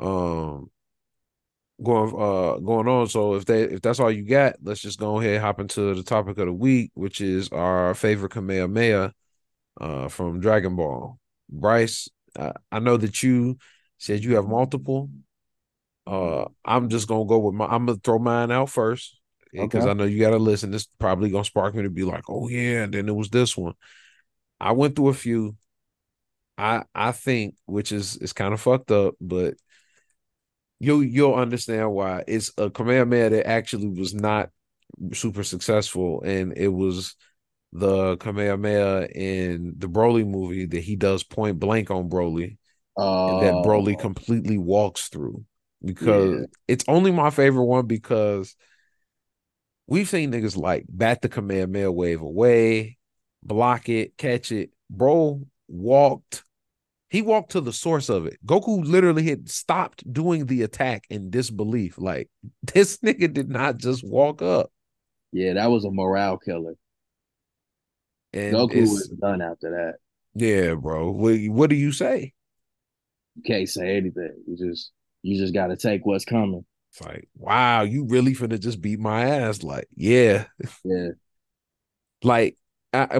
Going on. So if that's all you got, let's just go ahead and hop into the topic of the week, which is our favorite Kamehameha from Dragon Ball. Bryce, I know that you said you have multiple. I'm just gonna go with my. I'm gonna throw mine out first because I know you gotta listen. This is probably gonna spark me to be like, oh yeah. And then it was this one. I went through a few. I think, which is kind of fucked up, but you'll understand why. It's a Kamehameha that actually was not super successful, and it was the Kamehameha in the Broly movie that he does point blank on Broly, and that Broly completely walks through. Because it's only my favorite one because we've seen niggas like bat the Kamehameha wave away, block it, catch it. Bro walked. He walked to the source of it. Goku literally had stopped doing the attack in disbelief. Like, this nigga did not just walk up. Yeah, that was a morale killer. And Goku was done after that. Yeah, bro. What do you say? You can't say anything. You just got to take what's coming. It's like, wow, you really finna just beat my ass. Like, yeah. Like,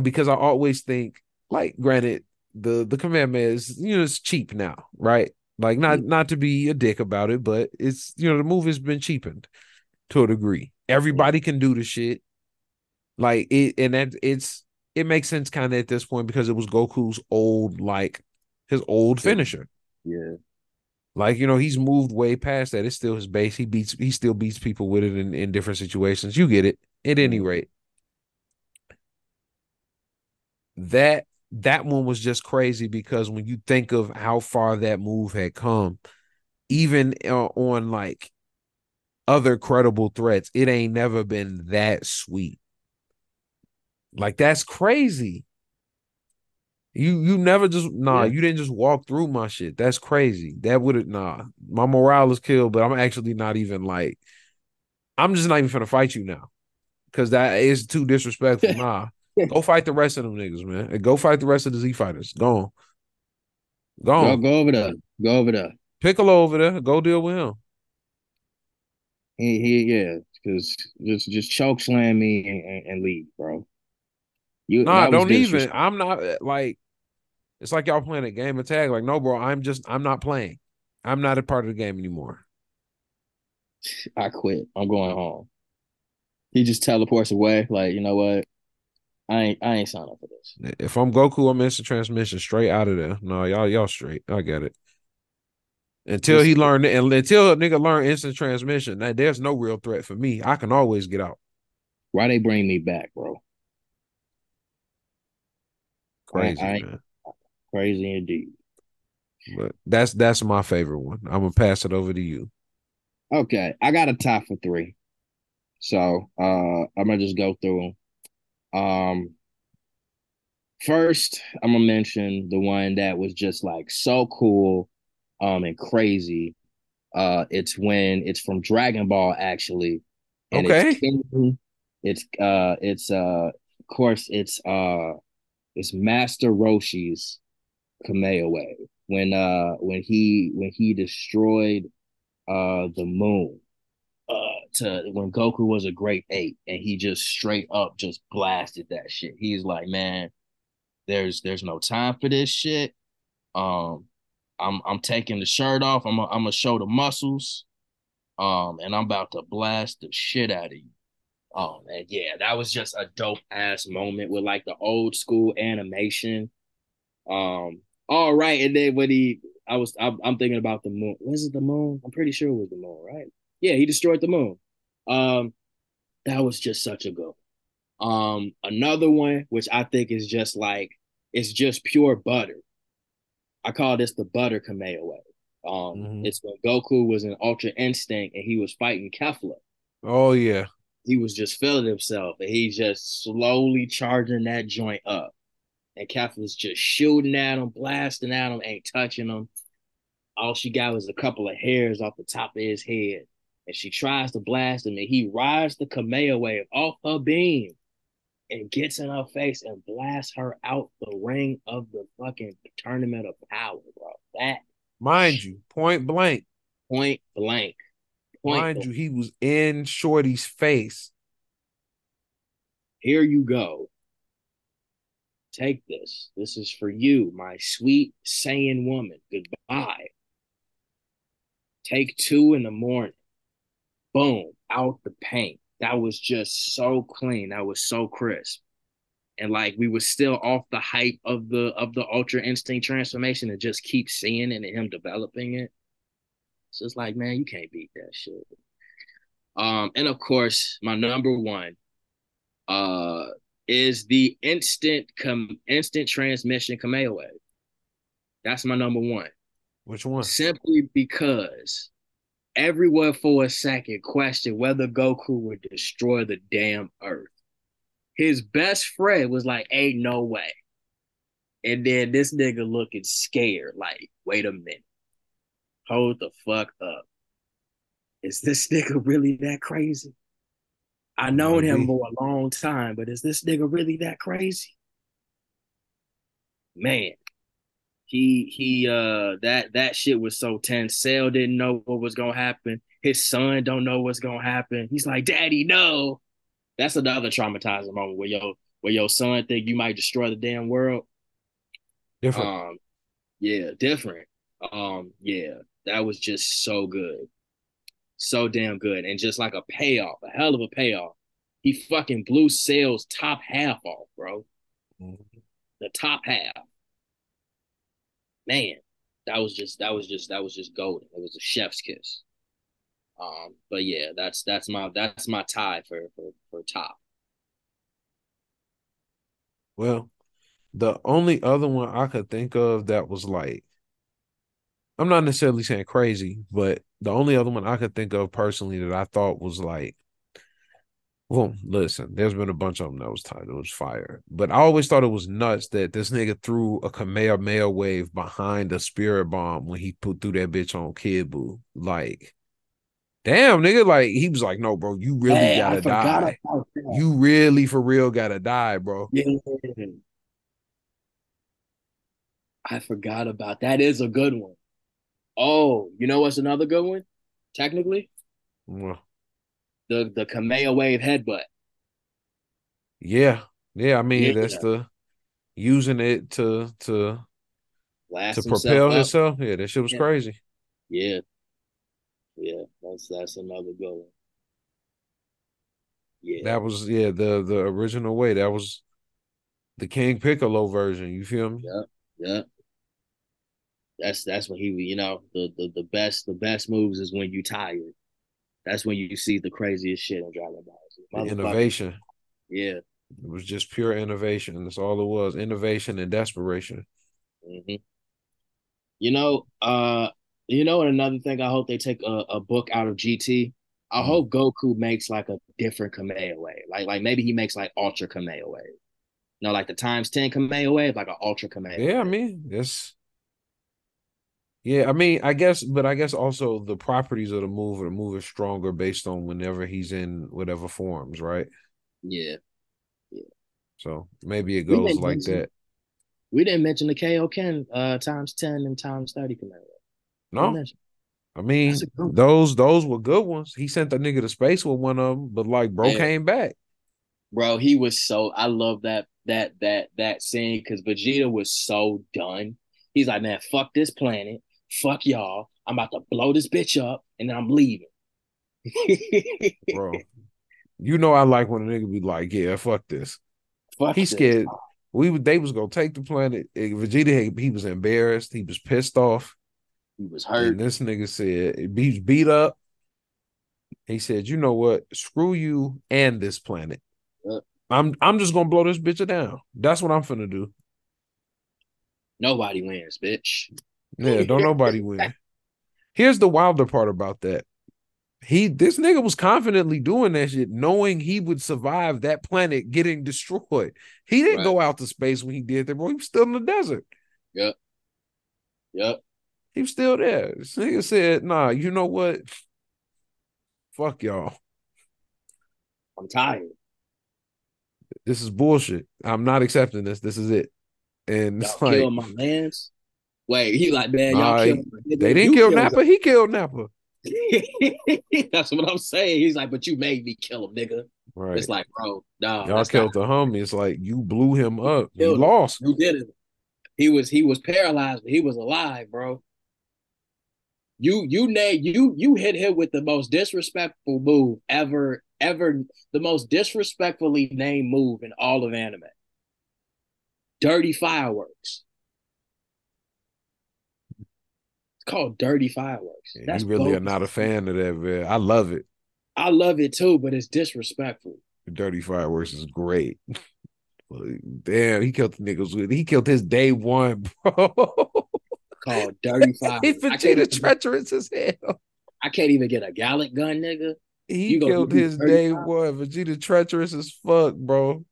because I always think, like, granted, the commandment is, you know, it's cheap now, right? Like, not to be a dick about it, but it's, you know, the movie's been cheapened to a degree. Everybody can do the shit. Like, it makes sense kind of at this point because it was Goku's old, like, his old finisher. Yeah. Like, you know, he's moved way past that. It's still his base. He still beats people with it in different situations. You get it. At any rate, that one was just crazy because when you think of how far that move had come, even on like other credible threats, it ain't never been that sweet. Like, that's crazy. You never just you didn't just walk through my shit. That's crazy. That would have my morale is killed, but I'm actually not even like I'm just not even finna fight you now. Cause that is too disrespectful. Go fight the rest of them niggas, man. And go fight the rest of the Z fighters. Go on. Go over there. Piccolo over there. Go deal with him. He because just choke slam me and leave, bro. Don't even. I'm not like it's like y'all playing a game of tag. Like, no, bro, I'm not playing. I'm not a part of the game anymore. I quit. I'm going home. He just teleports away. Like, you know what? I ain't signed up for this. If I'm Goku, I'm instant transmission straight out of there. No, y'all straight. I get it. Until he learned until a nigga learn instant transmission, that there's no real threat for me. I can always get out. Why they bring me back, bro? Crazy, man. Crazy indeed. But that's my favorite one. I'm gonna pass it over to you. Okay, I got a top for three, so I'm gonna just go through them. First, I'm gonna mention the one that was just like so cool, and crazy. It's from Dragon Ball actually. And okay. It's Master Roshi's Kamehameha when he destroyed the moon to when Goku was a grade 8 and he just straight up just blasted that shit. He's like, man, there's no time for this shit. I'm taking the shirt off. I'm gonna show the muscles, and I'm about to blast the shit out of you. Oh man, yeah, that was just a dope ass moment with like the old school animation. All right, and then when I'm thinking about the moon. Was it the moon? I'm pretty sure it was the moon, right? Yeah, he destroyed the moon. That was just such a good one. Another one which I think is just like it's just pure butter. I call this the butter Kamehameha. It's when Goku was in Ultra Instinct and he was fighting Kefla. Oh yeah. He was just feeling himself, and he's just slowly charging that joint up. And Kefla's just shooting at him, blasting at him, ain't touching him. All she got was a couple of hairs off the top of his head. And she tries to blast him, and he rides the Kamehameha off her beam and gets in her face and blasts her out the ring of the fucking Tournament of Power, bro. That, mind you, point blank. Point blank. Mind you, he was in Shorty's face. Here you go. Take this. This is for you, my sweet Saiyan woman. Goodbye. Take 2 in the morning. Boom. Out the paint. That was just so clean. That was so crisp. And like we were still off the hype of the Ultra Instinct transformation and just keep seeing it and him developing it. So it's like, man, you can't beat that shit. And of course, my number one is the instant transmission Kamehameha. That's my number one. Which one? Simply because everyone for a second questioned whether Goku would destroy the damn earth. His best friend was like, ain't no way. And then this nigga looking scared, like, wait a minute. Hold the fuck up. Is this nigga really that crazy? I known him for a long time, but is this nigga really that crazy? Man, that shit was so tense. Cell didn't know what was gonna happen. His son don't know what's gonna happen. He's like, Daddy, no. That's another traumatizing moment where your son think you might destroy the damn world. Different. Yeah, different. Yeah. That was just so good. So damn good. And just like a payoff, a hell of a payoff. He fucking blew Cell's top half off, bro. Mm-hmm. The top half. Man, that was just golden. It was a chef's kiss. But yeah, that's my tie for top. Well, the only other one I could think of that was like I'm not necessarily saying crazy, but the only other one I could think of personally that I thought was like Well, listen, there's been a bunch of them that was titled, it was fire. But I always thought it was nuts that this nigga threw a Kamehameha wave behind a spirit bomb when he put through that bitch on Kid Buu. Like, damn, nigga, like, he was like, no, bro, you really gotta die. You really, for real, gotta die, bro. Yeah. I forgot about that. That is a good one. Oh, you know what's another good one, technically? Well. The Kamea wave headbutt. Yeah. I mean, that's the using it to propel himself. Yeah, that shit was crazy. Yeah. That's another good one. Yeah, that was the original way. That was the King Piccolo version. You feel me? Yeah. That's when he, you know, the best moves is when you tired. That's when you see the craziest shit in Dragon Ball. Innovation. Yeah. It was just pure innovation. That's all it was. Innovation and desperation. Mm-hmm. You know, and another thing, I hope they take a book out of GT. I hope Goku makes like a different Kamehameha wave. Like maybe he makes like Ultra Kamehameha wave. No, like the times 10 Kamehameha wave, like an Ultra Kamehameha wave. Yeah, I mean, that's... Yeah, I mean, I guess also the properties of the move is stronger based on whenever he's in whatever forms, right? Yeah. So maybe it goes like that. We didn't mention the Kaioken times 10 and times 30 command. No, I mean those were good ones. He sent the nigga to space with one of them, but like bro came back. Bro, he was so I love that scene because Vegeta was so done. He's like, man, fuck this planet. Fuck y'all. I'm about to blow this bitch up, and then I'm leaving. Bro, you know I like when a nigga be like, yeah, fuck this. Fuck He's this. Scared. They was going to take the planet. Vegeta, he was embarrassed. He was pissed off. He was hurt. And this nigga said, he's beat up. He said, you know what? Screw you and this planet. Yep. I'm just going to blow this bitch down. That's what I'm finna do. Nobody wins, bitch. Yeah, don't nobody win. Here's the wilder part about that. This nigga was confidently doing that shit, knowing he would survive that planet getting destroyed. He didn't go out to space when he did that, bro. He was still in the desert. Yep. He was still there. This nigga said, nah, you know what? Fuck y'all. I'm tired. This is bullshit. I'm not accepting this. This is it. And it's like, kill my lands. Wait, he like, man, y'all killed my nigga. They didn't kill Nappa. He killed Nappa. That's what I'm saying. He's like, but you made me kill him, nigga. Right. It's like, bro, nah. Y'all killed the homie. It's like you blew him up. You lost. You did it. He was paralyzed, but he was alive, bro. You hit him with the most disrespectful move ever. The most disrespectfully named move in all of anime. Dirty Fireworks. It's called Dirty Fireworks. Yeah, you really are not a fan of that, man. I love it. I love it too, but it's disrespectful. Dirty Fireworks is great. Like, damn, he killed the niggas with. He killed his day one, bro. Called Dirty Fireworks. Vegeta treacherous as hell. I can't even get a Gallic gun, nigga. He killed his day one. Vegeta treacherous as fuck, bro.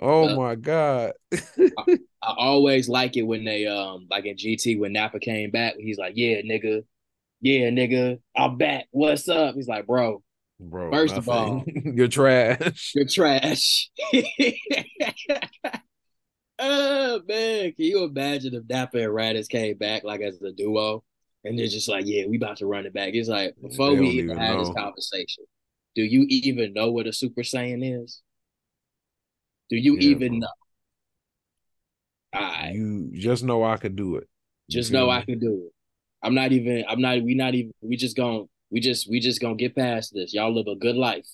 Oh my God! I always like it when they like in GT when Nappa came back. He's like, "Yeah, nigga, I'm back. What's up?" He's like, "Bro, first of all, you're trash." Oh man, can you imagine if Nappa and Raditz came back like as a duo, and they're just like, "Yeah, we about to run it back." It's like before we even had this conversation, do you even know what a Super Saiyan is? Do you even know? You just know I could do it. Just know I could do it. We just gonna get past this. Y'all live a good life.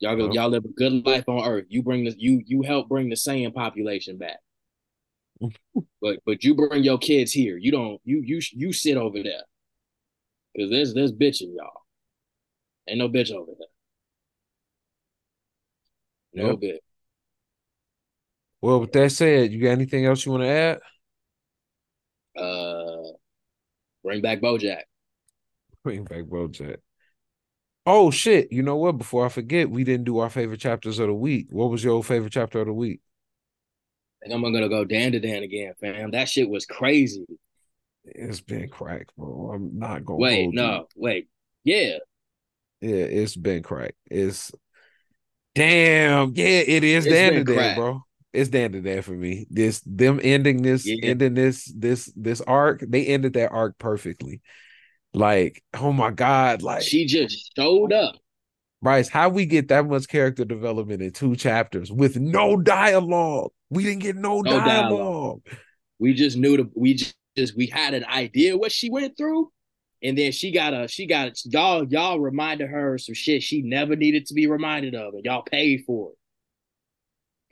Y'all live a good life on Earth. You help bring the Saiyan population back. but you bring your kids here. You don't you sit over there. Cause there's bitching y'all. Ain't no bitch over there. No bitch. Well, with that said, you got anything else you want to add? Bring back Bojack. Oh shit! You know what? Before I forget, we didn't do our favorite chapters of the week. What was your favorite chapter of the week? I think I'm gonna go Dandadan again, fam. That shit was crazy. It's been cracked, bro. I'm not gonna wait. No, wait. Yeah. Yeah, it's been cracked. It's damn. Yeah, it is Dandadan, bro. It's Dandadan for me. This them ending this, ending this arc. They ended that arc perfectly. Like, oh my God! Like she just showed up. Bryce, how we get that much character development in two chapters with no dialogue? We didn't get no dialogue. We just knew the we had an idea what she went through, and then she got y'all reminded her of some shit she never needed to be reminded of, and y'all paid for it.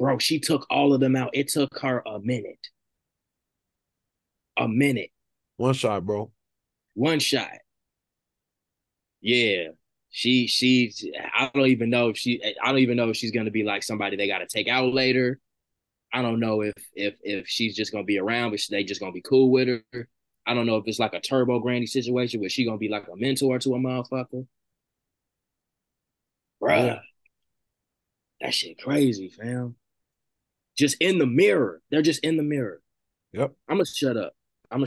Bro, she took all of them out. It took her a minute. One shot, bro. One shot. Yeah. I don't even know if she's gonna be like somebody they gotta take out later. I don't know if she's just gonna be around, but they just gonna be cool with her. I don't know if it's like a Turbo Granny situation where she gonna be like a mentor to a motherfucker. Bruh. Yeah. That shit crazy, fam. Just in the mirror. They're just in the mirror. Yep. I'm gonna shut up. I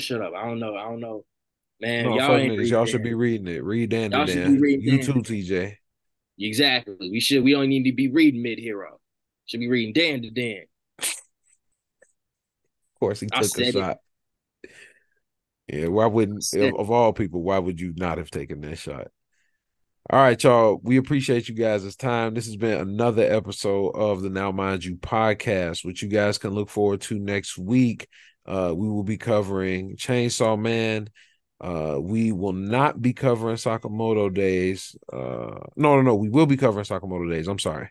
don't know. Man, no, y'all should be reading it. Read Dandadan. You too, TJ. Exactly. We don't need to be reading Mid Hero. Should be reading Dandadan. Of course, he took a shot. Yeah, why wouldn't of all people? Why would you not have taken that shot? All right, y'all. We appreciate you guys' time. This has been another episode of the Now Mind You podcast, which you guys can look forward to next week. We will be covering Chainsaw Man. We will not be covering Sakamoto Days. No, we will be covering Sakamoto Days. I'm sorry.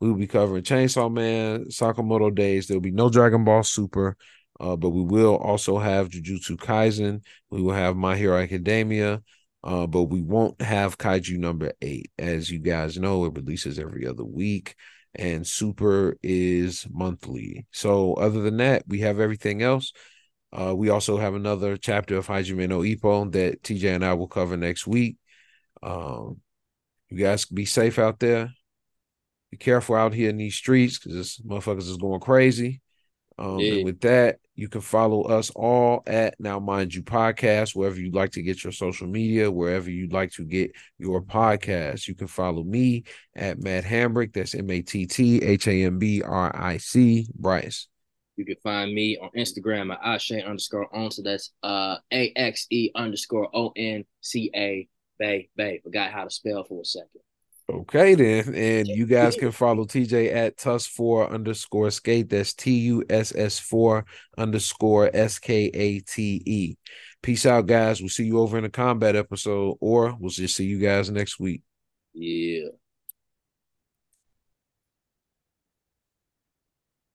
We will be covering Chainsaw Man, Sakamoto Days. There'll be no Dragon Ball Super, but we will also have Jujutsu Kaisen. We will have My Hero Academia, but we won't have Kaiju Number 8. As you guys know, it releases every other week, and Super is monthly. So other than that, we have everything else. We also have another chapter of Hajime no Ippo that TJ and I will cover next week. You guys be safe out there. Be careful out here in these streets because this motherfuckers is going crazy. And with that, you can follow us all at Now Mind You Podcast, wherever you'd like to get your social media, wherever you'd like to get your podcast. You can follow me at Matt Hambrick. That's MatttHambric, Bryce. You can find me on Instagram at @Ashe_on. So that's AXE_ONCA Bay. Forgot how to spell for a second. Okay, then. And you guys can follow TJ at Tuss4_skate. That's TUSS4_SKATE. Peace out, guys. We'll see you over in a combat episode, or we'll just see you guys next week. Yeah.